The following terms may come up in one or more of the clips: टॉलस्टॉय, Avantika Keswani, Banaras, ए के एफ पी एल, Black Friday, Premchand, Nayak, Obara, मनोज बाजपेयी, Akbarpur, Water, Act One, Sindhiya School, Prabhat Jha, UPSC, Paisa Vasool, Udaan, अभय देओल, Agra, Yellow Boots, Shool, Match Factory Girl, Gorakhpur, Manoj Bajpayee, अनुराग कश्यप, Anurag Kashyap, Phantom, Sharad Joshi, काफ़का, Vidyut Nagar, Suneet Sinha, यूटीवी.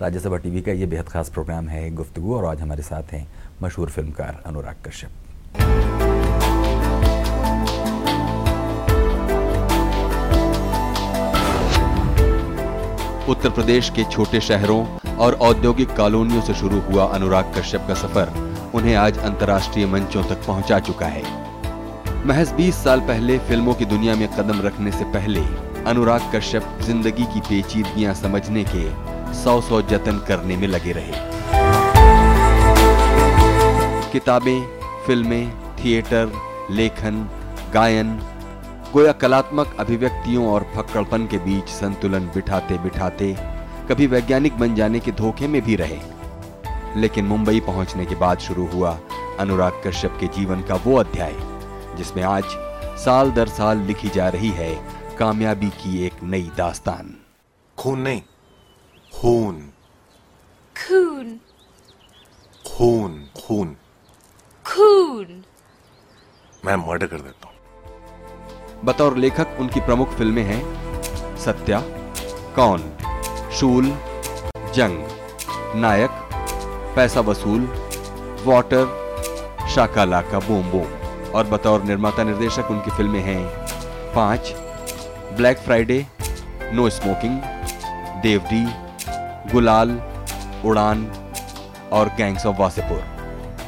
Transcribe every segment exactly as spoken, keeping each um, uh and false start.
Rajya Sabha TV का ये बेहद खास प्रोग्राम है गुफ्तगू, और आज हमारे साथ हैं मशहूर फिल्मकार अनुराग कश्यप। उत्तर प्रदेश के छोटे शहरों और औद्योगिक कॉलोनियों से शुरू हुआ अनुराग कश्यप का सफर उन्हें आज अंतर्राष्ट्रीय मंचों तक पहुंचा चुका है। महज बीस साल पहले फिल्मों की दुनिया में कदम रखने से पहले अनुराग कश्यप जिंदगी की पेचीदगियां समझने के सौ सौ जतन करने में लगे रहे। किताबें, फिल्में, थिएटर, लेखन, गायन, गोया कलात्मक अभिव्यक्तियों और फक्कड़पन के बीच संतुलन बिठाते बिठाते कभी वैज्ञानिक बन जाने के धोखे में भी रहे। लेकिन मुंबई पहुंचने के बाद शुरू हुआ अनुराग कश्यप के जीवन का वो अध्याय जिसमें आज साल दर साल लिखी जा रही है कामयाबी की एक नई दास्तान। खून नहीं, खून खून खून खून खून मैं मर्डर कर देता हूँ। बतौर लेखक उनकी प्रमुख फिल्में हैं सत्या, कौन, शूल, जंग, Nayak, Paisa Vasool, water, Shaka Laka boom boom, और बतौर निर्माता निर्देशक उनकी फिल्में हैं Paanch, black Friday, no Smoking, देवरी, गुलाल, उड़ान और गैंग्स ऑफ वासेपुर।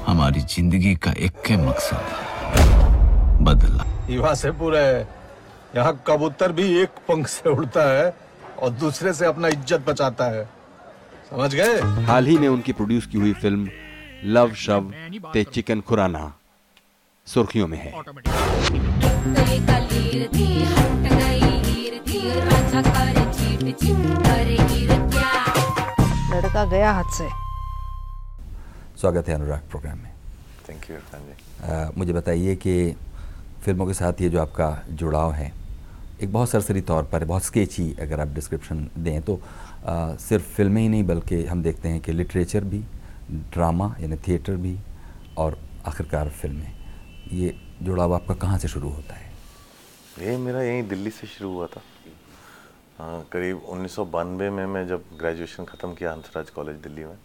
हमारी जिंदगी का एक ही मकसद है, बदला। वासेपुर है, यहाँ कबूतर भी एक पंख से उड़ता है और दूसरे से अपना इज्जत बचाता है, समझ गए। हाल ही में उनकी प्रोड्यूस की हुई फिल्म लव शव ते चिकन खुराना सुर्खियों में है। लड़का गया हाथ से। स्वागत है अनुराग प्रोग्राम में। थैंक यू जी। मुझे बताइए कि फिल्मों के साथ ये जो आपका जुड़ाव है एक बहुत सरसरी तौर पर, बहुत स्केची अगर आप डिस्क्रिप्शन दें तो आ, सिर्फ फिल्में ही नहीं बल्कि हम देखते हैं कि लिटरेचर भी, ड्रामा यानी थिएटर भी, और आखिरकार फिल्में। ये जुड़ाव आपका कहाँ से शुरू होता है? ये मेरा यहीं दिल्ली से शुरू हुआ था। आ, करीब उन्नीस सौ बानवे में मैं जब ग्रेजुएशन ख़त्म किया हंसराज कॉलेज दिल्ली में,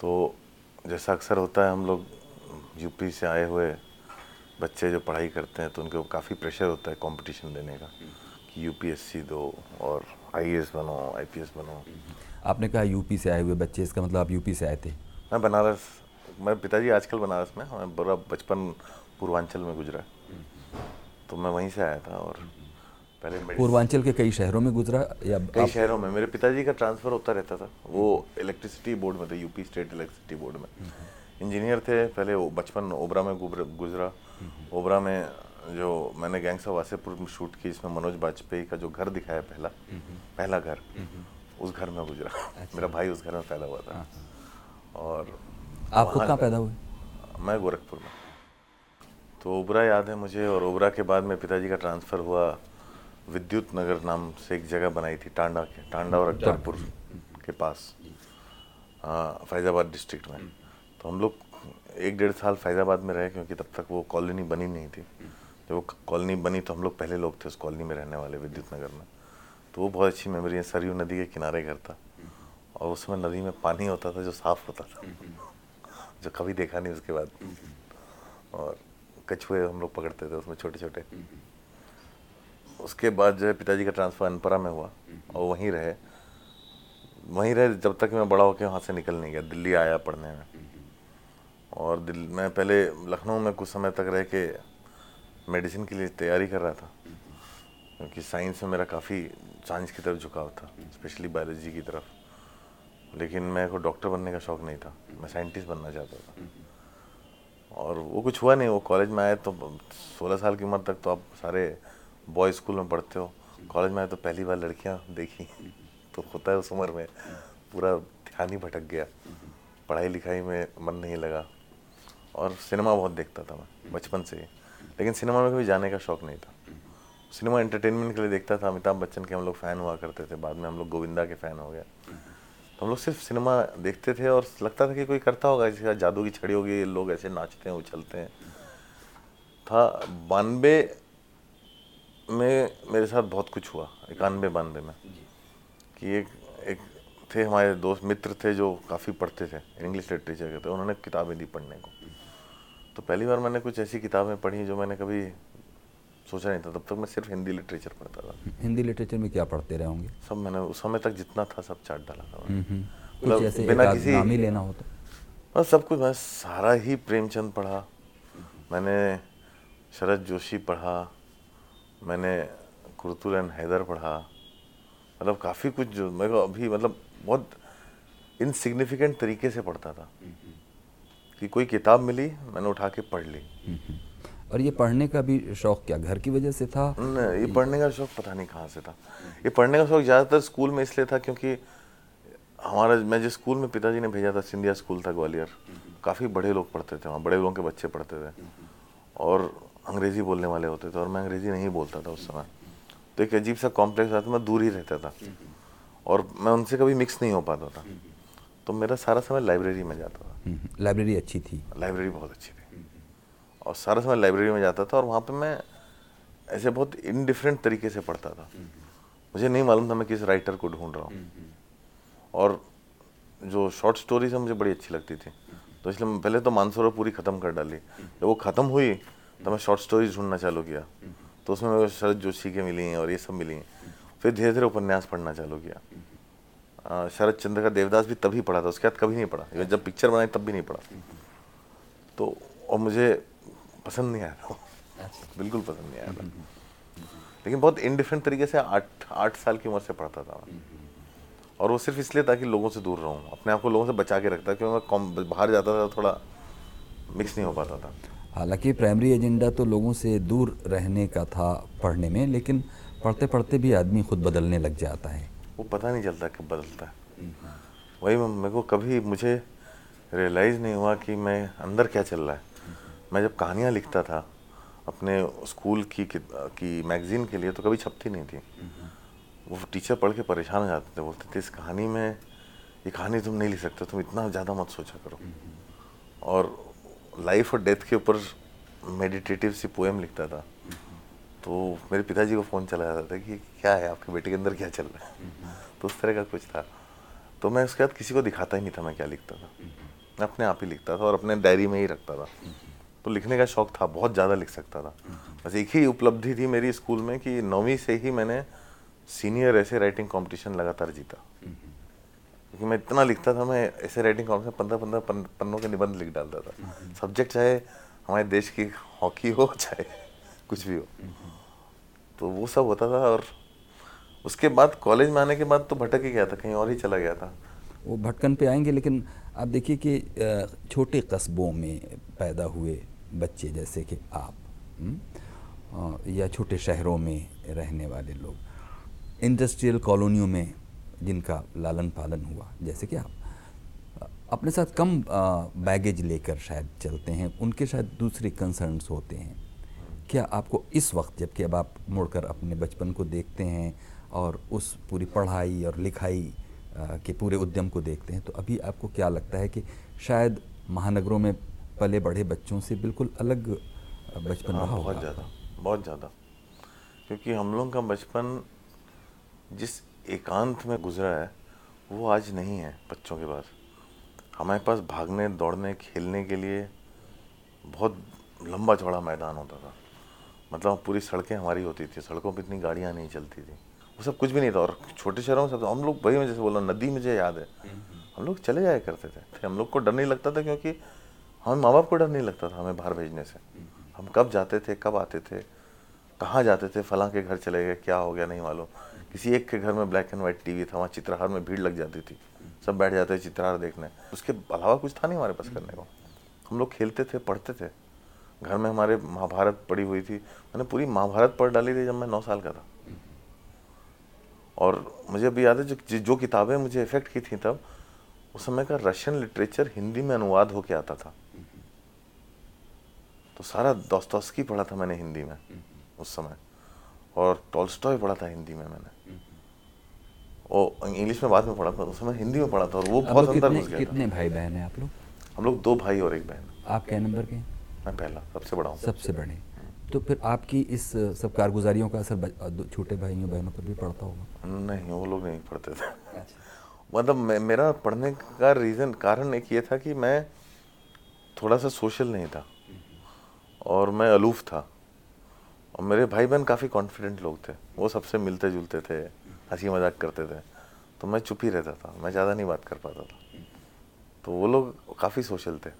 तो जैसा अक्सर होता है हम लोग यूपी से आए हुए बच्चे जो पढ़ाई करते हैं तो उनके ऊपर काफ़ी प्रेशर होता है कंपटीशन देने का कि यूपीएससी दो और आईएएस बनो, आईपीएस बनो। आपने कहा यूपी से आए हुए बच्चे, इसका मतलब आप यूपी से आए थे? मैं बनारस, मैं पिताजी आजकल बनारस में, मैं बड़ा बचपन पूर्वांचल में गुजरा, तो मैं वहीं से आया था। और पहले पूर्वांचल के कई शहरों में गुजरा या कई शहरों में। मेरे पिताजी का ट्रांसफ़र होता रहता था, वो इलेक्ट्रिसिटी बोर्ड में थे, यूपी स्टेट इलेक्ट्रिसिटी बोर्ड में इंजीनियर थे। पहले वो बचपन ओबरा में गुजरा। ओबरा में जो मैंने गैंग्स ऑफ वासेपुर में शूट की, इसमें मनोज बाजपेयी का जो घर दिखाया पहला पहला घर, उस घर में गुजरा। अच्छा। मेरा भाई उस घर में पैदा हुआ था। और आपको कहाँ पैदा हुए? मैं गोरखपुर में। तो ओबरा याद है मुझे। और ओबरा के बाद में पिताजी का ट्रांसफ़र हुआ, विद्युत नगर नाम से एक जगह बनाई थी टांडा के, टांडा और अकबरपुर के पास, फैज़ाबाद डिस्ट्रिक्ट में। तो हम लोग एक डेढ़ साल फैज़ाबाद में रहे क्योंकि तब तक वो कॉलोनी बनी नहीं थी। जब वो कॉलोनी बनी तो हम लोग पहले लोग थे उस कॉलोनी में रहने वाले विद्युत नगर में। तो वो बहुत अच्छी मेमोरी है। सरयू नदी के किनारे घर था और उसमें नदी में पानी होता था जो साफ़ होता था, जो कभी देखा नहीं उसके बाद। और कछुए हम लोग पकड़ते थे उसमें, छोटे छोटे। उसके बाद जो है पिताजी का ट्रांसफ़र अनपरा में हुआ और वहीं रहे वहीं रहे जब तक मैं बड़ा होकर वहाँ से निकल नहीं गया, दिल्ली आया पढ़ने में। और दिल मैं पहले लखनऊ में कुछ समय तक रह के मेडिसिन के लिए तैयारी कर रहा था क्योंकि साइंस में मेरा काफ़ी साइंस की तरफ झुकाव था, स्पेशली बायोलॉजी की तरफ। लेकिन मेरे को डॉक्टर बनने का शौक़ नहीं था, मैं साइंटिस्ट बनना चाहता था। और वो कुछ हुआ नहीं। वो कॉलेज में आए तो सोलह साल की उम्र तक तो आप सारे बॉयज़ स्कूल में पढ़ते हो, कॉलेज में आए तो पहली बार लड़कियाँ देखी तो होता है उस उम्र में पूरा ध्यान ही भटक गया, पढ़ाई लिखाई में मन नहीं लगा। और सिनेमा बहुत देखता था मैं बचपन से ही, लेकिन सिनेमा में कभी जाने का शौक़ नहीं था। सिनेमा एंटरटेनमेंट के लिए देखता था, अमिताभ बच्चन के हम लोग फ़ैन हुआ करते थे, बाद में हम लोग गोविंदा के फ़ैन हो गए। तो हम लोग सिर्फ सिनेमा देखते थे और लगता था कि कोई करता होगा, इसका जादू की छड़ी होगी, ये लोग ऐसे नाचते हैं, उछलते हैं। था बानवे में मेरे साथ बहुत कुछ हुआ, इक्यानवे बानवे में, कि एक एक थे हमारे दोस्त मित्र थे जो काफ़ी पढ़ते थे, इंग्लिश लिटरेचर के थे, उन्होंने किताबें दी पढ़ने को। तो पहली बार मैंने कुछ ऐसी किताबें पढ़ी जो मैंने कभी सोचा नहीं था। तब तक मैं सिर्फ हिंदी लिटरेचर पढ़ता था। हिंदी लिटरेचर में क्या पढ़ते रहे होंगे? सब मैंने उस समय तक जितना था सब चाट डाला था, मतलब बिना किसी नाम ही लेना होता, बस सब कुछ। मैं सारा ही प्रेमचंद पढ़ा, मैंने शरद जोशी पढ़ा, मैंने कुर्तुल एंड हैदर पढ़ा, मतलब काफ़ी कुछ जो मेरे को अभी मतलब बहुत इनसिग्निफिकेंट तरीके से पढ़ता था कि कोई किताब मिली मैंने उठा के पढ़ ली। और ये पढ़ने का भी शौक़ क्या घर की वजह से था? नहीं, ये पढ़ने का शौक़ पता नहीं कहाँ से था। ये पढ़ने का शौक़ ज़्यादातर स्कूल में इसलिए था क्योंकि हमारा मैं जिस स्कूल में पिताजी ने भेजा था, सिंधिया स्कूल था ग्वालियर, काफ़ी बड़े लोग पढ़ते थे वहाँ, बड़े लोगों के बच्चे पढ़ते थे और अंग्रेज़ी बोलने वाले होते थे, और मैं अंग्रेज़ी नहीं बोलता था उस समय। तो एक अजीब सा कॉम्प्लेक्स आता था, मैं दूर ही रहता था और मैं उनसे कभी मिक्स नहीं हो पाता था। तो मेरा सारा समय लाइब्रेरी में जाता था। लाइब्रेरी अच्छी थी? लाइब्रेरी बहुत अच्छी थी और सारा समय लाइब्रेरी में जाता था और वहाँ पे मैं ऐसे बहुत इनडिफरेंट तरीके से पढ़ता था। मुझे नहीं मालूम था मैं किस राइटर को ढूंढ रहा हूँ। और जो शॉर्ट स्टोरीज हैं मुझे बड़ी अच्छी लगती थी, तो इसलिए पहले तो मानसरोवर पूरी ख़त्म कर डाली। जब वो ख़त्म हुई तो मैं शॉर्ट स्टोरीज ढूंढना चालू किया, तो उसमें मेरे को शरद जोशी के मिली हैं और ये सब मिली हैं। फिर धीरे धीरे उपन्यास पढ़ना चालू किया। शरद चंद्र का देवदास भी तभी पढ़ा था, उसके बाद कभी नहीं पढ़ा। जब पिक्चर बनाई तब भी नहीं पढ़ा। तो और मुझे पसंद नहीं आया था, बिल्कुल पसंद नहीं आया था। लेकिन बहुत इनडिफरेंट तरीके से आठ आठ साल की उम्र से पढ़ता था मैं, और वो सिर्फ इसलिए ताकि लोगों से दूर रहूँ, अपने आप को लोगों से बचा के रखता, क्योंकि मैं बाहर जाता था थोड़ा मिक्स नहीं हो पाता था। हालांकि प्राइमरी एजेंडा तो लोगों से दूर रहने का था पढ़ने में, लेकिन पढ़ते पढ़ते भी आदमी खुद बदलने लग जाता है। वो पता नहीं चलता कब बदलता है। वही मेरे को कभी मुझे रियलाइज़ नहीं हुआ कि मैं अंदर क्या चल रहा है। मैं जब कहानियाँ लिखता था अपने स्कूल की की मैगज़ीन के लिए, तो कभी छपती नहीं थी। वो टीचर पढ़ के परेशान हो जाते थे, बोलते थे इस कहानी में ये कहानी तुम नहीं लिख सकते, तुम इतना ज़्यादा मत सोचा करो। और लाइफ और डेथ के ऊपर मेडिटेटिव सी पोएम लिखता था, तो मेरे पिताजी को फ़ोन चला जाता था कि क्या है आपके बेटे के अंदर, क्या चल रहा है। तो उस तरह का कुछ था। तो मैं उसके बाद किसी को दिखाता ही नहीं था मैं क्या लिखता था, मैं अपने आप ही लिखता था और अपने डायरी में ही रखता था। तो लिखने का शौक़ था, बहुत ज़्यादा लिख सकता था। बस एक ही उपलब्धि थी मेरी स्कूल में कि नौवीं से ही मैंने सीनियर ऐसे राइटिंग कंपटीशन लगातार जीता, क्योंकि मैं इतना लिखता था। मैं ऐसे राइटिंग कॉम्पिटिशन पंद्रह पंद्रह पन्नों के निबंध लिख डालता था। सब्जेक्ट चाहे हमारे देश की हॉकी हो, चाहे कुछ भी हो, तो वो सब होता था। और उसके बाद कॉलेज में आने के बाद तो भटक ही गया था, कहीं और ही चला गया था। वो भटकन पे आएंगे, लेकिन आप देखिए कि छोटे कस्बों में पैदा हुए बच्चे जैसे कि आप, या छोटे शहरों में रहने वाले लोग, इंडस्ट्रियल कॉलोनियों में जिनका लालन पालन हुआ, जैसे कि आप अपने साथ कम बैगेज लेकर शायद चलते हैं, उनके शायद दूसरे कंसर्न्स होते हैं। क्या आपको इस वक्त, जबकि अब आप मुड़कर अपने बचपन को देखते हैं और उस पूरी पढ़ाई और लिखाई के पूरे उद्यम को देखते हैं, तो अभी आपको क्या लगता है कि शायद महानगरों में पले बढ़े बच्चों से बिल्कुल अलग बचपन रहा? बहुत ज़्यादा, बहुत ज़्यादा, क्योंकि हम लोग का बचपन जिस एकांत में गुजरा है वो आज नहीं है बच्चों के पास। हमारे पास भागने दौड़ने खेलने के लिए बहुत लंबा चौड़ा मैदान होता था, मतलब पूरी सड़कें हमारी होती थी, सड़कों पर इतनी गाड़ियाँ नहीं चलती थी, वो सब कुछ भी नहीं था। और छोटे शहरों में सब हम लोग, भाई मैं जैसे बोला नदी, मुझे याद है हम लोग चले जाया करते थे। फिर हम लोग को डर नहीं लगता था क्योंकि हमें माँ बाप को डर नहीं लगता था हमें बाहर भेजने से। हम कब जाते थे, कब आते थे, कहाँ जाते थे, फलां के घर चले गए, क्या हो गया नहीं मालूम। किसी एक के घर में ब्लैक एंड वाइट टीवी था, वहाँ चित्रहार में भीड़ लग जाती थी, सब बैठ जाते थे चित्रहार देखने। उसके अलावा कुछ था नहीं हमारे पास करने को। हम लोग खेलते थे, पढ़ते थे। घर में हमारे महाभारत पड़ी हुई थी, मैंने पूरी महाभारत पढ़ डाली थी जब मैं नौ साल का था। और मुझे भी याद है जो जो किताबें मुझे इफेक्ट की थी तब, उस समय का रशियन लिटरेचर हिंदी में अनुवाद होके आता था, तो सारा दोस्तोवस्की पढ़ा था मैंने हिंदी में उस समय, और टॉलस्टॉय पढ़ा था हिंदी में मैंने। ओ इंग्लिश में बाद में पढ़ा था, उस समय हिंदी में पढ़ा था। और वो बहुत अंदर घुस गया। कितने भाई बहन हैं आप लोग? हम लोग दो भाई और एक बहन। आप क्या नंबर के? मैं पहला, सबसे बड़ा हूँ। सबसे बड़े। तो फिर आपकी इस सब कारगुजारियों का असर छोटे भाइयों बहनों पर भी पड़ता होगा? नहीं, वो लोग नहीं पढ़ते थे। मतलब मेरा पढ़ने का रीज़न कारण एक ये था कि मैं थोड़ा सा सोशल नहीं था और मैं अलूफ था, और मेरे भाई बहन काफ़ी कॉन्फिडेंट लोग थे, वो सबसे मिलते जुलते थे, हंसी मजाक करते थे, तो मैं चुप ही रहता था, मैं ज़्यादा नहीं बात कर पाता था। तो वो लोग काफ़ी सोशल थे।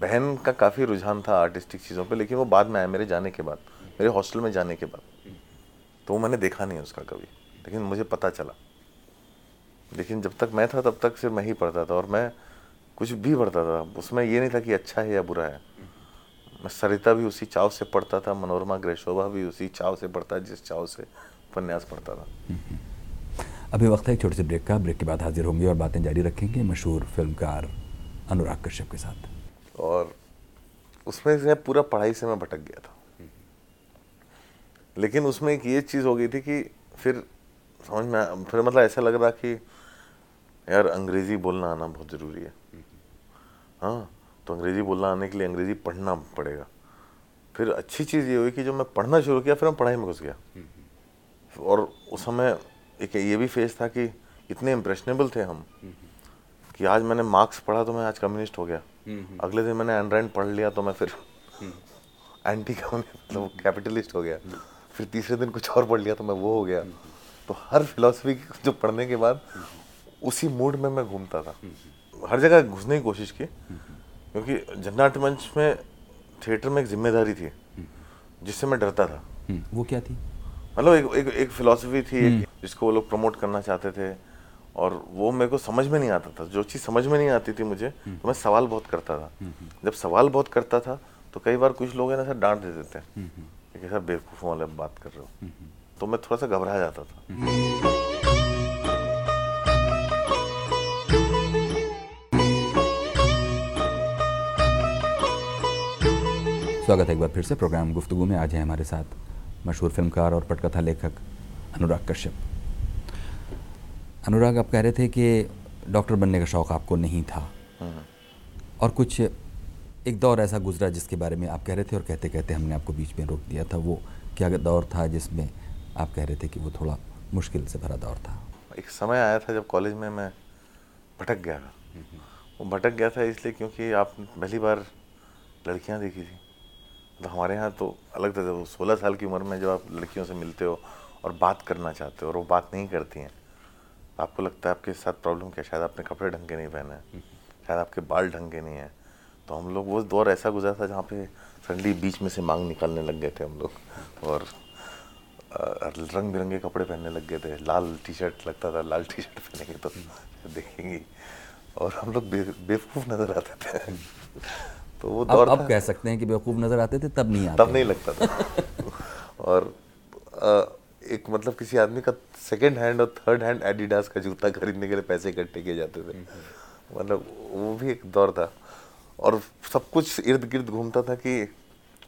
बहन का काफ़ी रुझान था आर्टिस्टिक चीज़ों पे, लेकिन वो बाद में आया मेरे जाने के बाद, मेरे हॉस्टल में जाने के बाद। तो मैंने देखा नहीं उसका कभी, लेकिन मुझे पता चला। लेकिन जब तक मैं था तब तक से मैं ही पढ़ता था, और मैं कुछ भी पढ़ता था, उसमें ये नहीं था कि अच्छा है या बुरा है। मैं सरिता भी उसी चाव से पढ़ता था, मनोरमा ग्रेशोवा भी उसी चाव से पढ़ता जिस चाव से उपन्यास पढ़ता था। अभी वक्त है एक छोटे से ब्रेक का। ब्रेक के बाद हाजिर होंगे और बातें जारी रखेंगे मशहूर फिल्मकार अनुराग कश्यप के साथ। और उसमें से पूरा पढ़ाई से मैं भटक गया था, लेकिन उसमें एक ये चीज़ हो गई थी कि फिर समझ में, फिर मतलब ऐसा लग रहा कि यार अंग्रेज़ी बोलना आना बहुत ज़रूरी है। हाँ, तो अंग्रेज़ी बोलना आने के लिए अंग्रेज़ी पढ़ना पड़ेगा। फिर अच्छी चीज़ ये हुई कि जो मैं पढ़ना शुरू किया, फिर मैं पढ़ाई में घुस गया। और उस समय एक ये भी फेज था कि इतने इम्प्रेशनेबल थे हम कि आज मैंने मार्क्स पढ़ा तो मैं आज कम्युनिस्ट हो गया, अगले दिन मैंने एंड्राइड पढ़ लिया तो मैं फिर एंटी मतलब कैपिटलिस्ट हो गया, फिर तीसरे दिन कुछ और पढ़ लिया तो मैं वो हो गया। तो हर फिलॉसफी जो पढ़ने के बाद उसी मूड में मैं घूमता था, हर जगह घुसने की कोशिश की, क्योंकि जन्नाटी मंच में थिएटर में एक जिम्मेदारी थी जिससे मैं डरता था। वो क्या थी? मतलब एक एक एक फिलॉसफी थी जिसको वो लोग प्रमोट करना चाहते थे, और वो मेरे को समझ में नहीं आता था। जो चीज़ समझ में नहीं आती थी मुझे, तो मैं सवाल बहुत करता था। जब सवाल बहुत करता था तो कई बार कुछ लोग है ना सर डांट दे देते हैं कि सर बेवकूफ़ों वाले बात कर रहे हो, तो मैं थोड़ा सा घबरा जाता था। स्वागत है एक बार फिर से प्रोग्राम गुफ्तगू में। आज है हमारे साथ मशहूर फिल्मकार और पटकथा लेखक अनुराग कश्यप। अनुराग, आप कह रहे थे कि डॉक्टर बनने का शौक़ आपको नहीं था, और कुछ एक दौर ऐसा गुजरा जिसके बारे में आप कह रहे थे, और कहते कहते हमने आपको बीच में रोक दिया था। वो क्या दौर था जिसमें आप कह रहे थे कि वो थोड़ा मुश्किल से भरा दौर था? एक समय आया था जब कॉलेज में मैं भटक गया था। वो भटक गया था इसलिए क्योंकि आप पहली बार लड़कियां देखी थी। तो हमारे यहाँ तो अलग था, जब सोलह साल की उम्र में जब आप लड़कियों से मिलते हो और बात करना चाहते हो और वो बात नहीं करती हैं, आपको लगता है आपके साथ प्रॉब्लम क्या, शायद आपने कपड़े ढंग के नहीं पहने हैं, शायद आपके बाल ढंग के नहीं हैं। तो हम लोग वो दौर ऐसा गुजरा था जहाँ पे सडनली बीच में से मांग निकालने लग गए थे हम लोग, और रंग बिरंगे कपड़े पहनने लग गए थे। लाल टी शर्ट लगता था, लाल टी शर्ट पहनेंगे तो देखेंगे, और हम लोग बे, बेवकूफ़ नज़र आते थे। तो वो दौर अब, अब कह सकते हैं कि बेवकूफ़ नज़र आते थे, तब नहीं आते, तब नहीं लगता था। और आ, एक मतलब किसी आदमी का सेकेंड हैंड और थर्ड हैंड एडिडास का जूता खरीदने के लिए पैसे इकट्ठे किए जाते थे। मतलब वो भी एक दौर था, और सब कुछ इर्द गिर्द घूमता था कि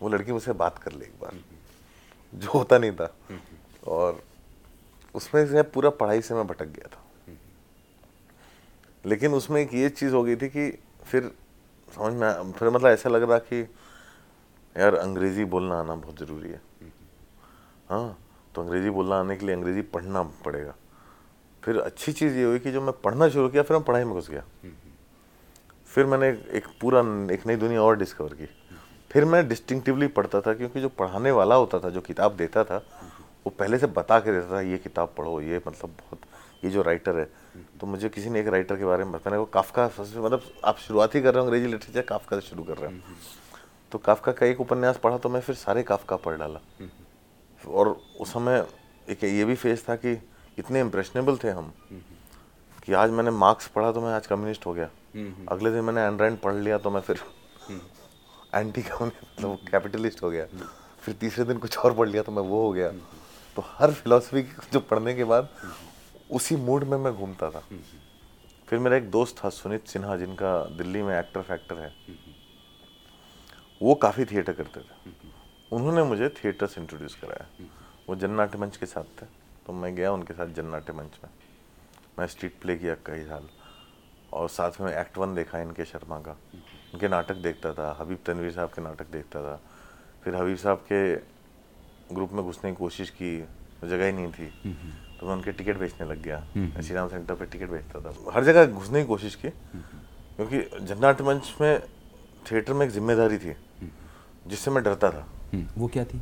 वो लड़की मुझसे बात कर ले एक बार, जो होता नहीं था। और उसमें से पूरा पढ़ाई से मैं भटक गया था, लेकिन उसमें एक ये चीज़ हो गई थी कि फिर समझ में, फिर मतलब ऐसा लग रहा कि यार अंग्रेज़ी बोलना आना बहुत ज़रूरी है। हाँ, तो अंग्रेज़ी बोलना आने के लिए अंग्रेज़ी पढ़ना पड़ेगा। फिर अच्छी चीज़ ये हुई कि जो मैं पढ़ना शुरू किया, फिर मैं पढ़ाई में घुस गया। फिर मैंने एक पूरा एक नई दुनिया और डिस्कवर की। फिर मैं डिस्टिंक्टिवली पढ़ता था, क्योंकि जो पढ़ाने वाला होता था, जो किताब देता था, वो पहले से बता के देता था ये किताब पढ़ो, ये मतलब बहुत, ये जो राइटर है। तो मुझे किसी ने एक राइटर के बारे में बताया, वो काफ़का, मतलब आप शुरुआत ही कर रहे हो अंग्रेजी लिटरेचर, काफ़का से शुरू कर रहे हो। तो काफ़का का एक उपन्यास पढ़ा तो मैं फिर सारे काफ़का पढ़ डाला। और उस समय एक ये भी फेज था कि इतने इम्प्रेशनेबल थे हम कि आज मैंने मार्क्स पढ़ा तो मैं आज कम्युनिस्ट हो गया, अगले दिन मैंने एंड्राइड पढ़ लिया तो मैं फिर एंटी मतलब कैपिटलिस्ट हो गया, फिर तीसरे दिन कुछ और पढ़ लिया तो मैं वो हो गया। तो हर फिलॉसफी जो पढ़ने के बाद उसी मूड में मैं घूमता था। फिर मेरा एक दोस्त था सुनीत सिन्हा, जिनका दिल्ली में एक्टर फैक्टर है, वो काफ़ी थिएटर करते थे। उन्होंने मुझे थिएटर से इंट्रोड्यूस कराया। वो जन्नाटी मंच के साथ थे, तो मैं गया उनके साथ जन्नाटी मंच में। मैं स्ट्रीट प्ले किया कई साल, और साथ में एक्ट वन देखा इनके, शर्मा का, उनके नाटक देखता था, हबीब तनवीर साहब के नाटक देखता था। फिर हबीब साहब के ग्रुप में घुसने की कोशिश की, जगह ही नहीं थी। तो मैं उनके टिकट बेचने लग गया, श्री राम सेंटर पे टिकट बेचता था। हर जगह घुसने की कोशिश की, क्योंकि जन्नाटी मंच में थिएटर में एक जिम्मेदारी थी जिससे मैं डरता था। वो क्या थी?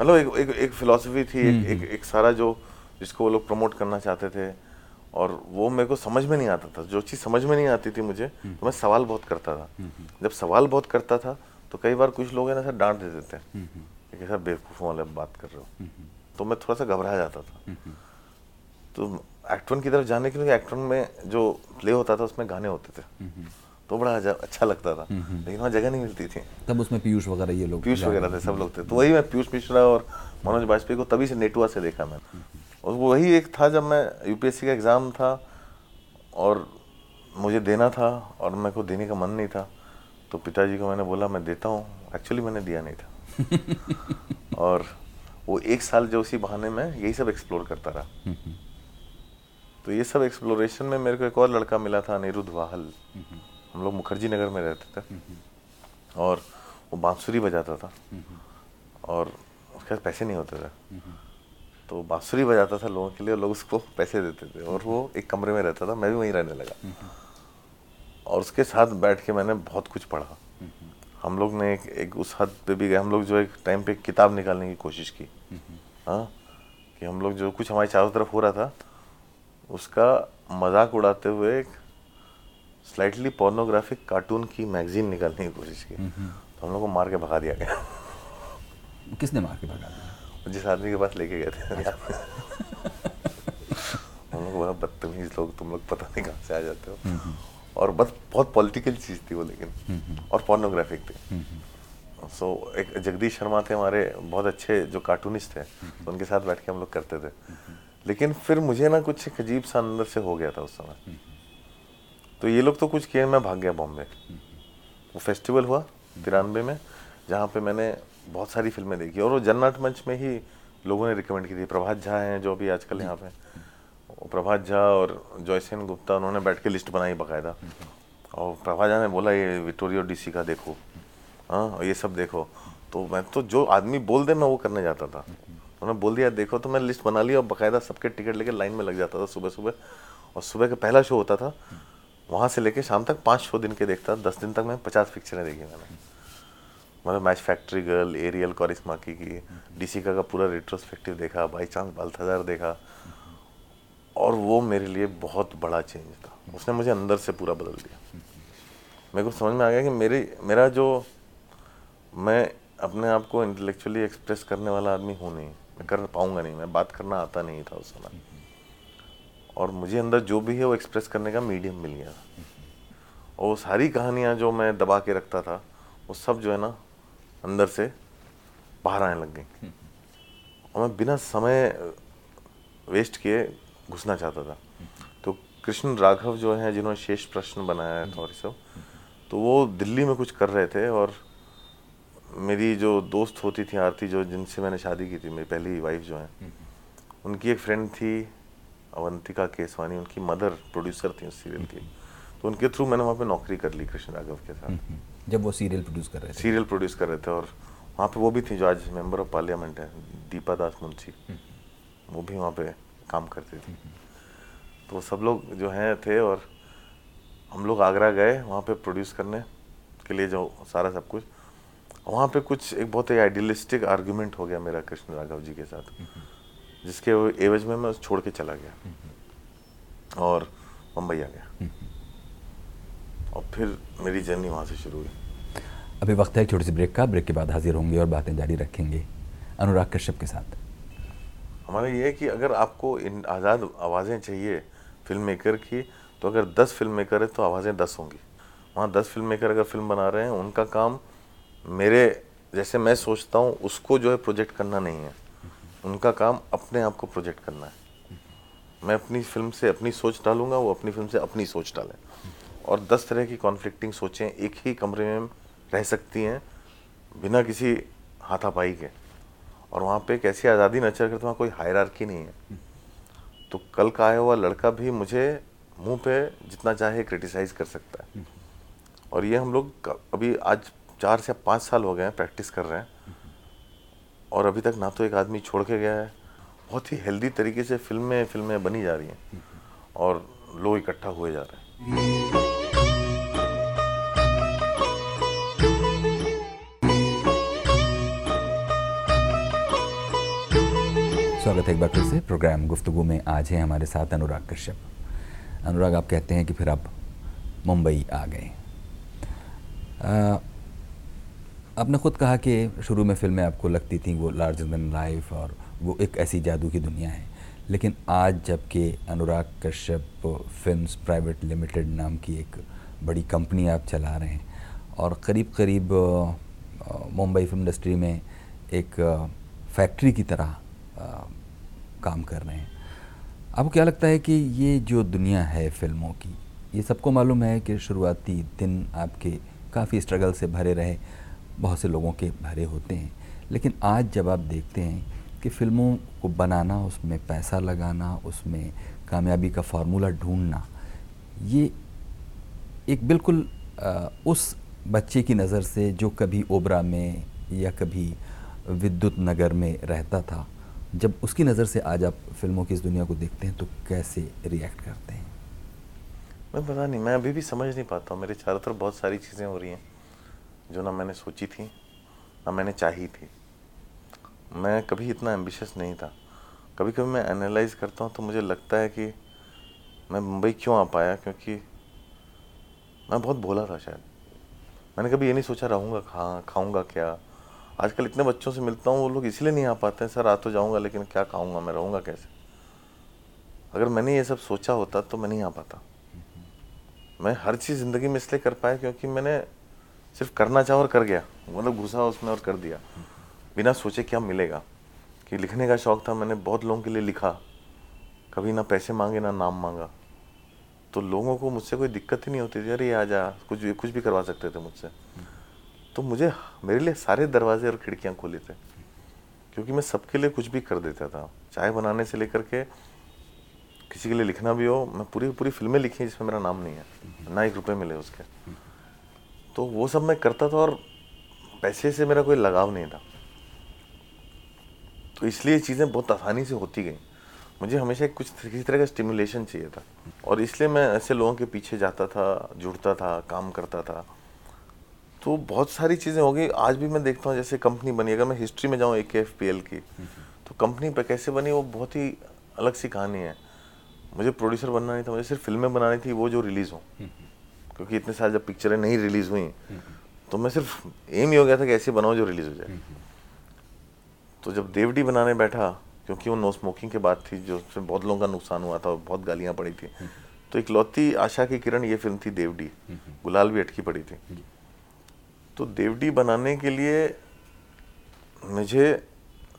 मतलब एक एक एक फिलॉसफी थी, एक, एक एक सारा जो जिसको वो लोग प्रमोट करना चाहते थे, और वो मेरे को समझ में नहीं आता था। जो चीज़ समझ में नहीं आती थी मुझे, तो मैं सवाल बहुत करता था। जब सवाल बहुत करता था तो कई बार कुछ लोग है ना सर डांट दे देते हैं कि सर बेवकूफ़ों वाले बात कर रहे हो, तो मैं थोड़ा सा घबरा जाता था। तो एक्ट वन की तरफ जाने के लिए, एक्ट वन में जो प्ले होता था उसमें गाने होते थे, तो बड़ा अच्छा लगता था, लेकिन वहाँ जगह नहीं मिलती थी। तब उसमें पीयूष वगैरह ये लोग पीयूष वगैरह थे, सब लोग थे। तो वही मैं पीयूष मिश्रा और मनोज वाजपेयी को तभी से नेटवा से देखा मैंने। और वही एक था जब मैं यूपीएससी का एग्ज़ाम था और मुझे देना था और मेरे को देने का मन नहीं था, तो पिताजी को मैंने बोला मैं देता हूँ। एक्चुअली मैंने दिया नहीं था। और वो एक साल जो उसी बहाने में यही सब एक्सप्लोर करता रहा। तो ये सब एक्सप्लोरेशन में मेरे को एक और लड़का मिला था, अनिरुद्ध वाहल। हम लोग मुखर्जी नगर में रहते थे और वो बांसुरी बजाता था, और उसके पास पैसे नहीं होते थे, तो बांसुरी बजाता था लोगों के लिए, लोग उसको पैसे देते थे। और वो एक कमरे में रहता था, मैं भी वहीं रहने लगा, और उसके साथ बैठ के मैंने बहुत कुछ पढ़ा। हम लोग ने एक, एक उस हद पे भी गए, हम लोग जो एक टाइम पे किताब निकालने की कोशिश की, हाँ, कि हम लोग जो कुछ हमारे चारों तरफ हो रहा था उसका मजाक उड़ाते हुए एक स्लाइटली पोर्नोग्राफिक कार्टून की मैगजीन निकालने की कोशिश की, तो हम लोग को मार के भगा दिया गया। किसने मार के भगा दिया? जिस आदमी के पास लेके गए थे। हम लोग बड़ा बदतमीज लोग, तुम लोग पता नहीं कहाँ से आ जाते हो। और बस बहुत पॉलिटिकल चीज़ थी वो, लेकिन और पोर्नोग्राफिक थी। सो so, एक जगदीश शर्मा थे हमारे बहुत अच्छे जो कार्टूनिस्ट थे, तो उनके साथ बैठ के हम लोग करते थे। लेकिन फिर मुझे ना कुछ अजीब सा अंदर से हो गया था उस समय। तो ये लोग तो कुछ किए, मैं भाग गया बॉम्बे। वो फेस्टिवल हुआ तिरानवे में, जहाँ पे मैंने बहुत सारी फिल्में देखी, और वो जन्नाट मंच में ही लोगों ने रिकमेंड की थी। प्रभात झा हैं जो अभी आजकल यहाँ पे, वो प्रभात झा और जॉयसेन गुप्ता, उन्होंने बैठ के लिस्ट बनाई बाकायदा। और प्रभात झा ने बोला ये विक्टोरिया डीसी का देखो, हाँ, और ये सब देखो। तो मैं तो जो आदमी बोल दे मैं वो करने जाता था। उन्होंने बोल दिया देखो, तो मैं लिस्ट बना ली और बाकायदा सबके टिकट लेके लाइन में लग जाता था सुबह सुबह। और सुबह का पहला शो होता था, वहाँ से लेके शाम तक पाँच छः दिन के देखता। दस दिन तक मैं पचास पिक्चरें देखी मैंने। मतलब मैच फैक्ट्री गर्ल, एरियल कॉरिश्मा की की डीसी का का पूरा रेट्रोस्पेक्टिव देखा, बाई चांस बालथाजार देखा। और वो मेरे लिए बहुत बड़ा चेंज था, उसने मुझे अंदर से पूरा बदल दिया। मेरे को समझ में आ गया कि मेरी मेरा जो मैं अपने आप को इंटेलेक्चुअली एक्सप्रेस करने वाला आदमी हूँ नहीं, मैं कर पाऊँगा नहीं, मैं बात करना आता नहीं था उस समय। और मुझे अंदर जो भी है वो एक्सप्रेस करने का मीडियम मिल गया। और वो सारी कहानियाँ जो मैं दबा के रखता था वो सब जो है ना अंदर से बाहर आने लग गई। और मैं बिना समय वेस्ट किए घुसना चाहता था। तो कृष्ण राघव जो हैं, जिन्होंने शेष प्रश्न बनाया था और सब, तो वो दिल्ली में कुछ कर रहे थे। और मेरी जो दोस्त होती थी आरती, जो जिनसे मैंने शादी की थी, मेरी पहली वाइफ जो है, उनकी एक फ्रेंड थी अवंतिका केसवानी, उनकी मदर प्रोड्यूसर थी उस सीरियल की। तो उनके थ्रू मैंने वहाँ पे नौकरी कर ली कृष्ण राघव के साथ, जब वो सीरियल प्रोड्यूस कर रहे थे सीरियल प्रोड्यूस कर रहे थे और वहाँ पे वो भी थी जो आज मेंबर ऑफ पार्लियामेंट है, दीपा दास मुंशी, वो भी वहाँ पे काम करती थी। तो सब लोग जो हैं थे, और हम लोग आगरा गए वहाँ पे प्रोड्यूस करने के लिए जो सारा सब कुछ। वहाँ पे कुछ एक बहुत ही आइडियलिस्टिक आर्ग्यूमेंट हो गया मेरा कृष्ण राघव जी के साथ, जिसके एवज में मैं छोड़ के चला गया और मुंबई आ गया। और फिर मेरी जर्नी वहाँ से शुरू हुई। अभी वक्त है एक छोटी सी ब्रेक का। ब्रेक के बाद हाजिर होंगे और बातें जारी रखेंगे अनुराग कश्यप के साथ। हमारा ये है कि अगर आपको इन आज़ाद आवाज़ें चाहिए फिल्म मेकर की, तो अगर दस फिल्म मेकर है तो आवाज़ें दस होंगी। वहाँ दस फिल्म मेकर अगर फिल्म बना रहे हैं, उनका काम मेरे जैसे मैं सोचता हूँ उसको जो है प्रोजेक्ट करना नहीं है, उनका काम अपने आप को प्रोजेक्ट करना है। मैं अपनी फिल्म से अपनी सोच डालूंगा, वो अपनी फिल्म से अपनी सोच डालें। और दस तरह की कॉन्फ्लिक्टिंग सोचें एक ही कमरे में रह सकती हैं बिना किसी हाथापाई के। और वहाँ पे एक ऐसी आज़ादी नचर करते, वहाँ कोई हायरार्की नहीं है। तो कल का आया हुआ लड़का भी मुझे मुँह पे जितना चाहे क्रिटिसाइज़ कर सकता है। और ये हम लोग अभी आज चार से पाँच साल हो गए हैं प्रैक्टिस कर रहे हैं, और अभी तक ना तो एक आदमी छोड़ के गया है बहुत ही हेल्दी तरीके से फिल्में फिल्में बनी जा रही हैं और लोग इकट्ठा हुए जा रहे हैं। स्वागत है एक बार फिर से प्रोग्राम गुफ्तगू में। आज है हमारे साथ अनुराग कश्यप। अनुराग, आप कहते हैं कि फिर आप मुंबई आ गए। आपने ख़ुद कहा कि शुरू में फिल्में आपको लगती थी वो लार्जर देन लाइफ और वो एक ऐसी जादू की दुनिया है, लेकिन आज जबकि अनुराग कश्यप films private limited नाम की एक बड़ी कंपनी आप चला रहे हैं और करीब करीब मुंबई फिल्म इंडस्ट्री में एक फैक्ट्री की तरह आ, काम कर रहे हैं, आपको क्या लगता है कि ये जो दुनिया है फिल्मों की, ये सबको मालूम है कि शुरुआती दिन आपके काफ़ी स्ट्रगल से भरे रहे, बहुत से लोगों के भरे होते हैं, लेकिन आज जब आप देखते हैं कि फिल्मों को बनाना, उसमें पैसा लगाना, उसमें कामयाबी का फार्मूला ढूंढना, ये एक बिल्कुल आ, उस बच्चे की नज़र से जो कभी ओबरा में या कभी विद्युत नगर में रहता था, जब उसकी नज़र से आज आप फिल्मों की इस दुनिया को देखते हैं तो कैसे रिएक्ट करते हैं? मैं पता नहीं, मैं अभी भी समझ नहीं पाता हूँ। मेरे चारों तरफ बहुत सारी चीज़ें हो रही हैं जो ना मैंने सोची थी ना मैंने चाही थी। मैं कभी इतना एम्बिशियस नहीं था। कभी कभी मैं एनालाइज करता हूँ तो मुझे लगता है कि मैं मुंबई क्यों आ पाया, क्योंकि मैं बहुत भोला था शायद। मैंने कभी ये नहीं सोचा रहूँगा कहाँ, खाऊँगा क्या। आजकल इतने बच्चों से मिलता हूँ, वो लोग इसलिए नहीं आ पाते हैं, सर आ तो जाऊँगा लेकिन क्या खाऊँगा, मैं रहूँगा कैसे। अगर मैंने ये सब सोचा होता तो मैं नहीं आ पाता। मैं हर चीज़ ज़िंदगी में इसलिए कर पाया क्योंकि मैंने सिर्फ करना चाहा और कर गया, मतलब घुसा उसमें और कर दिया बिना सोचे क्या मिलेगा। कि लिखने का शौक़ था, मैंने बहुत लोगों के लिए लिखा, कभी ना पैसे मांगे ना नाम मांगा, तो लोगों को मुझसे कोई दिक्कत ही नहीं होती थी। अरे ये आ जा, कुछ कुछ भी करवा सकते थे मुझसे, तो मुझे मेरे लिए सारे दरवाजे और खिड़कियां खोले थे क्योंकि मैं सबके लिए कुछ भी कर देता था। चाय बनाने से लेकर के किसी के लिए लिखना भी हो, मैं पूरी पूरी फिल्में लिखी जिसमें मेरा नाम नहीं है, ना एक रुपए मिले उसके, तो वो सब मैं करता था और पैसे से मेरा कोई लगाव नहीं था। तो इसलिए चीज़ें बहुत आसानी से होती गई। मुझे हमेशा कुछ किसी तरह का स्टिमुलेशन चाहिए था और इसलिए मैं ऐसे लोगों के पीछे जाता था, जुड़ता था, काम करता था। तो बहुत सारी चीज़ें हो गई। आज भी मैं देखता हूँ जैसे कंपनी बनी, अगर मैं हिस्ट्री में जाऊँ ए के एफ पी एल की, तो कंपनी पर कैसे बनी वो बहुत ही अलग सी कहानी है। मुझे प्रोड्यूसर बनना नहीं था, मुझे सिर्फ फिल्में बनानी थी, वो जो रिलीज़ हों, क्योंकि इतने साल जब पिक्चरें नहीं रिलीज़ हुई तो मैं सिर्फ एम ही हो गया था कि ऐसी बनाओ जो रिलीज़ हो जाए। तो जब देवडी बनाने बैठा, क्योंकि वो नो स्मोकिंग के बाद थी जो बहुत लोगों का नुकसान हुआ था, बहुत गालियाँ पड़ी थी, तो इकलौती आशा की किरण ये फिल्म थी देवडी। गुलाल भी अटकी पड़ी थी। तो देवडी बनाने के लिए मुझे,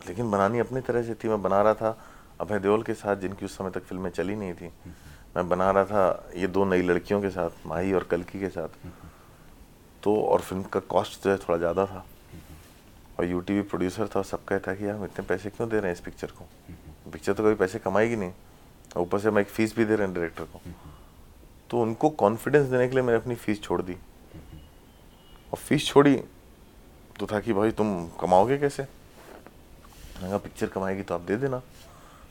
लेकिन बनानी अपनी तरह से थी। मैं बना रहा था अभय देओल के साथ, जिनकी उस समय तक फिल्में चली नहीं थी। मैं बना रहा था ये दो नई लड़कियों के साथ, माही और कल्कि के साथ, तो और फिल्म का कॉस्ट जो है थोड़ा ज़्यादा था और यूटीवी प्रोड्यूसर था। सब कहता कि यार हम इतने पैसे क्यों दे रहे हैं इस पिक्चर को, पिक्चर तो कभी पैसे कमाएगी नहीं, ऊपर से हम एक फ़ीस भी दे रहे हैं डायरेक्टर को। तो उनको कॉन्फिडेंस देने के लिए मैंने अपनी फ़ीस छोड़ दी और फीस छोड़ी तो था कि भाई तुम कमाओगे कैसे, अगर पिक्चर कमाएगी तो आप दे देना।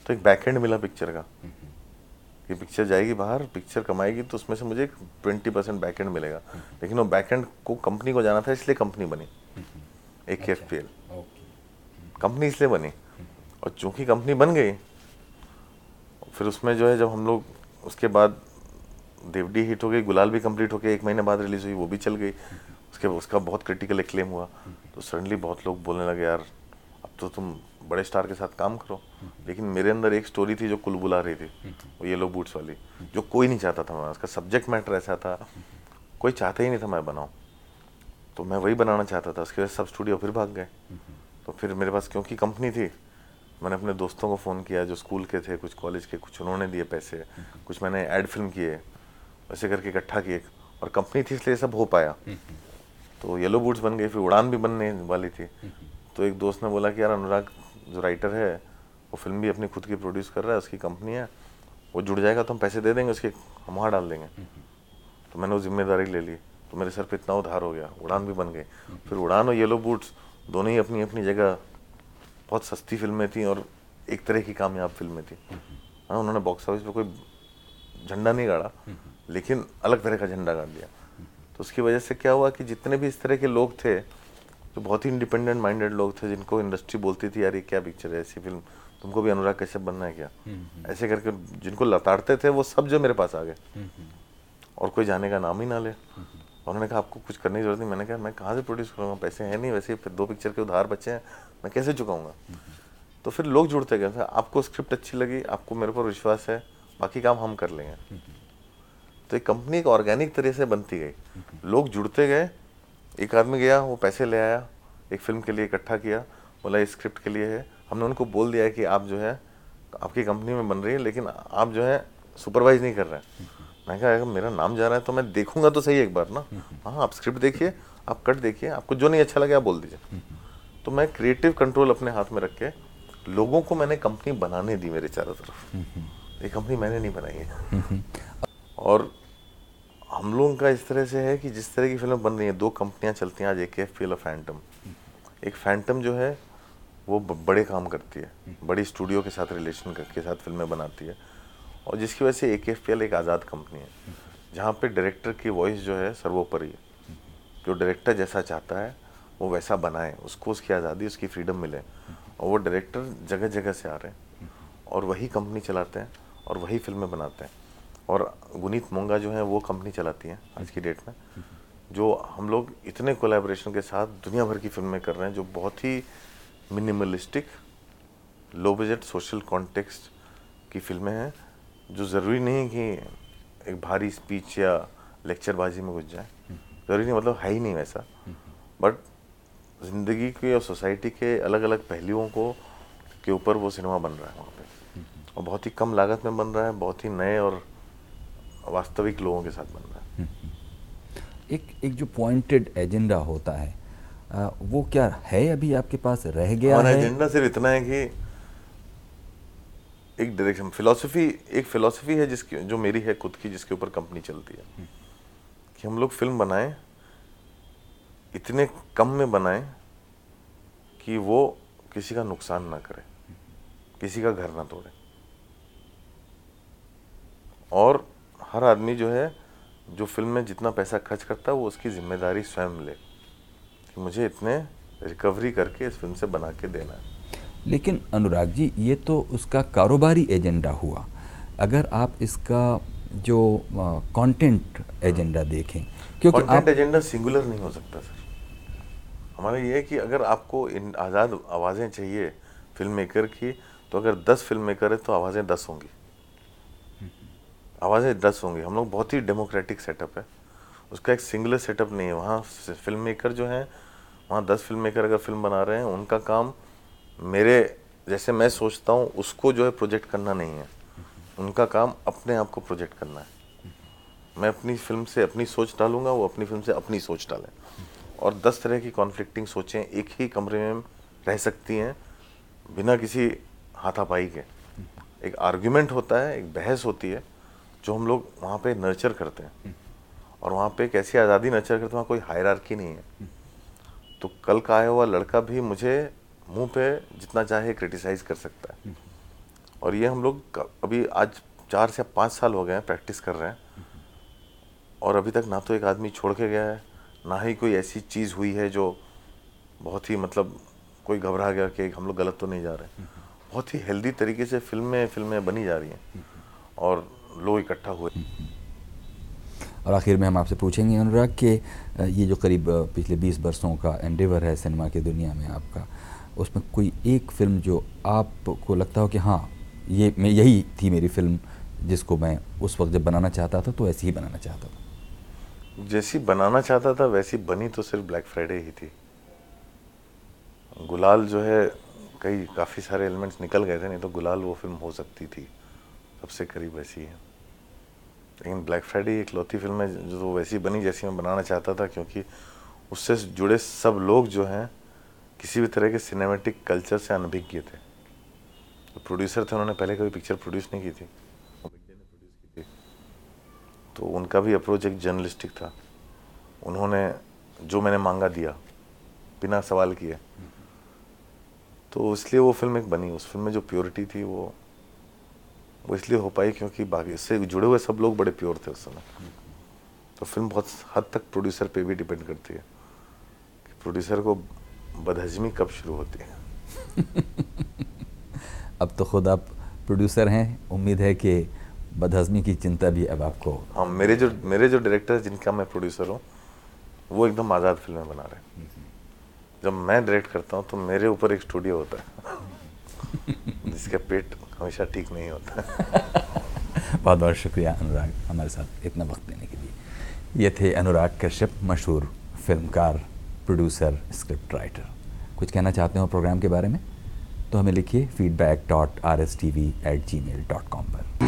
तो एक बैकएंड मिला पिक्चर का कि पिक्चर जाएगी बाहर, पिक्चर कमाएगी तो उसमें से मुझे एक ट्वेंटी परसेंट बैकएंड मिलेगा, लेकिन वो बैकएंड को कंपनी को जाना था, इसलिए कंपनी बनी ए के एफ पी एल। कंपनी इसलिए बनी और चूँकि कंपनी बन गई, फिर उसमें जो है जब हम लोग उसके बाद देवडी हिट हो गई, गुलाल भी कंप्लीट हो गई, एक महीने बाद रिलीज़ हुई, वो भी चल गई, उसके उसका बहुत क्रिटिकल एक्लेम हुआ। तो सडनली बहुत लोग बोलने लगे यार अब तो तुम बड़े स्टार के साथ काम करो। लेकिन मेरे अंदर एक स्टोरी थी जो कुल बुला रही थी, वो येलो बूट्स वाली, जो कोई नहीं चाहता था। मैं उसका सब्जेक्ट मैटर ऐसा था, कोई चाहता ही नहीं था मैं बनाऊं, तो मैं वही बनाना चाहता था। उसके बाद सब स्टूडियो फिर भाग गए, तो फिर मेरे पास क्योंकि कंपनी थी, मैंने अपने दोस्तों को फ़ोन किया जो स्कूल के थे, कुछ कॉलेज के, कुछ उन्होंने दिए पैसे, कुछ मैंने एड फिल्म किए, ऐसे करके इकट्ठा किए और कंपनी थी इसलिए सब हो पाया। तो येलो बूट्स बन गई, फिर उड़ान भी बनने वाली थी। तो एक दोस्त ने बोला कि यार अनुराग जो राइटर है वो फिल्म भी अपनी खुद की प्रोड्यूस कर रहा है, उसकी कंपनी है, वो जुड़ जाएगा तो हम पैसे दे देंगे उसके, हम वहाँ डाल देंगे। तो मैंने वो जिम्मेदारी ले ली, तो मेरे सर पे इतना उधार हो गया, उड़ान भी बन गई। फिर उड़ान और येलो बूट्स दोनों ही अपनी अपनी जगह बहुत सस्ती फिल्में थी और एक तरह की कामयाब फिल्में थी ना, उन्होंने बॉक्स ऑफिस पे कोई झंडा नहीं गाड़ा लेकिन अलग तरह का झंडा गाड़ दिया। तो उसकी वजह से क्या हुआ कि जितने भी इस तरह के लोग थे जो बहुत ही इंडिपेंडेंट माइंडेड लोग थे, जिनको इंडस्ट्री बोलती थी यार ये क्या पिक्चर है, ऐसी फिल्म तुमको भी अनुराग कश्यप बनना है क्या, ऐसे करके जिनको लताड़ते थे वो सब जो मेरे पास आ गए और कोई जाने का नाम ही ना ले। उन्होंने कहा आपको कुछ करने की जरूरत नहीं। मैंने कहा मैं कहाँ से प्रोड्यूस करूँगा, पैसे हैं नहीं, वैसे फिर दो पिक्चर के उधार बचे हैं, मैं कैसे चुकाऊंगा। तो फिर लोग जुड़ते गए, सर आपको स्क्रिप्ट अच्छी लगी, आपको मेरे पर विश्वास है, बाकी काम हम कर लेंगे। तो एक कंपनी एक ऑर्गेनिक तरह से बनती गई, लोग जुड़ते गए। एक आदमी गया, वो पैसे ले आया, एक फिल्म के लिए इकट्ठा किया, बोला इस स्क्रिप्ट के लिए है। हमने उनको बोल दिया कि आप जो है आपकी कंपनी में बन रही है लेकिन आप जो है सुपरवाइज नहीं कर रहे हैं। मैंने कहा मेरा नाम जा रहा है तो मैं देखूंगा तो सही एक बार ना, हाँ आप स्क्रिप्ट देखिए, आप कट देखिए, आपको जो नहीं अच्छा लगे आप बोल दीजिए। तो मैं क्रिएटिव कंट्रोल अपने हाथ में रख के लोगों को मैंने कंपनी बनाने दी मेरे चारों तरफ, ये कंपनी मैंने नहीं बनाई है। और हम लोगों का इस तरह से है कि जिस तरह की फिल्में बन रही हैं, दो कंपनियां चलती हैं आज, एक एफ पी एल और फैंटम। एक फैंटम जो है वो बड़े काम करती है, बड़ी स्टूडियो के साथ रिलेशन के साथ फिल्में बनाती है और जिसकी वजह से एक एफ पी एल एक आज़ाद कंपनी है जहाँ पे डायरेक्टर की वॉइस जो है सर्वोपरि है। जो डायरेक्टर जैसा चाहता है वो वैसा बनाए, उसको उसकी आज़ादी उसकी फ्रीडम मिले। और वो डायरेक्टर जगह जगह से आ रहे हैं और वही कंपनी चलाते हैं और वही फिल्में बनाते हैं। और गुनीत मोंगा जो है वो कंपनी चलाती है आज की डेट में, जो हम लोग इतने कोलैबोरेशन के साथ दुनिया भर की फिल्में कर रहे हैं जो बहुत ही minimalistic low budget social context की फिल्में हैं, जो ज़रूरी नहीं कि एक भारी स्पीच या लेक्चरबाजी में घुस जाए, ज़रूरी नहीं मतलब है ही नहीं वैसा, बट जिंदगी के और सोसाइटी के अलग अलग पहलुओं को के ऊपर वो सिनेमा बन रहा है वहाँ पे और बहुत ही कम लागत में बन रहा है, बहुत ही नए और वास्तविक लोगों के साथ बन रहा है। एक एक जो पॉइंटेड एजेंडा होता है आ, वो क्या है अभी आपके पास रह गया है? हमारा एजेंडा सिर्फ इतना है कि एक डायरेक्शन फिलॉसफी एक फिलॉसफी है जिसकी जो मेरी है खुद की, जिसके ऊपर कंपनी चलती है कि हम लोग फिल्म बनाएं, इतने कम में बनाएं कि वो किसी का नुकसान ना करे, किसी का घर ना तोड़े और हर आदमी जो है जो फिल्म में जितना पैसा खर्च करता है वो उसकी जिम्मेदारी स्वयं ले कि मुझे इतने रिकवरी करके इस फिल्म से बना के देना है। लेकिन अनुराग जी ये तो उसका कारोबारी एजेंडा हुआ, अगर आप इसका जो कंटेंट एजेंडा देखें, क्योंकि कंटेंट एजेंडा सिंगुलर नहीं हो सकता सर। हमारा ये है कि अगर आपको इन आज़ाद आवाज़ें चाहिए फिल्म मेकर की, तो अगर दस फिल्म मेकर है तो आवाज़ें दस होंगी, आवाज़ें दस होंगी। हम लोग बहुत ही डेमोक्रेटिक सेटअप है, उसका एक सिंगुलर सेटअप नहीं है। वहाँ फिल्म मेकर जो हैं, वहाँ दस फिल्म मेकर अगर फिल्म बना रहे हैं, उनका काम मेरे जैसे मैं सोचता हूँ उसको जो है प्रोजेक्ट करना नहीं है, उनका काम अपने आप को प्रोजेक्ट करना है। मैं अपनी फिल्म से अपनी सोच डालूंगा, वो अपनी फिल्म से अपनी सोच डालें और दस तरह की कॉन्फ्लिक्टिंग सोचें एक ही कमरे में रह सकती हैं बिना किसी हाथापाई के। एक आर्ग्यूमेंट होता है, एक बहस होती है जो हम लोग वहाँ पे नर्चर करते हैं और वहाँ पे एक ऐसी आज़ादी नर्चर करते हैं, वहाँ कोई हायरार्की नहीं है। तो कल का आया हुआ लड़का भी मुझे मुंह पे जितना चाहे क्रिटिसाइज़ कर सकता है और ये हम लोग अभी आज चार से पाँच साल हो गए हैं प्रैक्टिस कर रहे हैं और अभी तक ना तो एक आदमी छोड़ के गया है, ना ही कोई ऐसी चीज़ हुई है जो बहुत ही मतलब कोई घबरा गया कि हम लोग गलत तो नहीं जा रहे। बहुत ही हेल्दी तरीके से फिल्में फिल्में बनी जा रही हैं और लोग इकट्ठा हुए। और आखिर में हम आपसे पूछेंगे अनुराग के ये जो करीब पिछले बीस वर्षों का एंडेवर है सिनेमा की दुनिया में आपका, उसमें कोई एक फिल्म जो आपको लगता हो कि हाँ ये मैं यही थी मेरी फिल्म जिसको मैं उस वक्त जब बनाना चाहता था तो ऐसी ही बनाना चाहता था, जैसी बनाना चाहता था वैसी बनी तो सिर्फ ब्लैक फ्राइडे ही थी। गुलाल जो है कई काफ़ी सारे एलिमेंट्स निकल गए थे, नहीं तो गुलाल वो फिल्म हो सकती थी सबसे करीब वैसी है। लेकिन ब्लैक फ्राइडे एक लौती फिल्म है जो वैसी बनी जैसी मैं बनाना चाहता था, क्योंकि उससे जुड़े सब लोग जो हैं किसी भी तरह के सिनेमैटिक कल्चर से अनभिज्ञ थे। तो प्रोड्यूसर थे, उन्होंने पहले कभी पिक्चर प्रोड्यूस नहीं की थी, प्रोड्यूस की थी, तो उनका भी अप्रोच एक जर्नलिस्टिक था। उन्होंने जो मैंने मांगा दिया बिना सवाल किए, तो इसलिए वो फिल्म एक बनी। उस फिल्म में जो प्योरिटी थी वो वो इसलिए हो पाई क्योंकि बाकी इससे जुड़े हुए सब लोग बड़े प्योर थे उस समय। तो फिल्म बहुत हद तक प्रोड्यूसर पे भी डिपेंड करती है कि प्रोड्यूसर को बदहजमी कब शुरू होती है। अब तो खुद आप प्रोड्यूसर हैं, उम्मीद है कि बदहजमी की चिंता भी अब आपको। हाँ, मेरे जो मेरे जो डायरेक्टर जिनका मैं प्रोड्यूसर हूँ वो एकदम आज़ाद फिल्में बना रहे हैं। जब मैं डायरेक्ट करता हूँ तो मेरे ऊपर एक स्टूडियो होता है जिसका पेट हमेशा ठीक नहीं होता। बहुत बहुत शुक्रिया अनुराग हमारे साथ इतना वक्त देने के लिए। ये थे अनुराग कश्यप, मशहूर फिल्मकार, प्रोड्यूसर, स्क्रिप्ट राइटर। कुछ कहना चाहते हो प्रोग्राम के बारे में तो हमें लिखिए feedback dot r s t v at gmail dot com पर।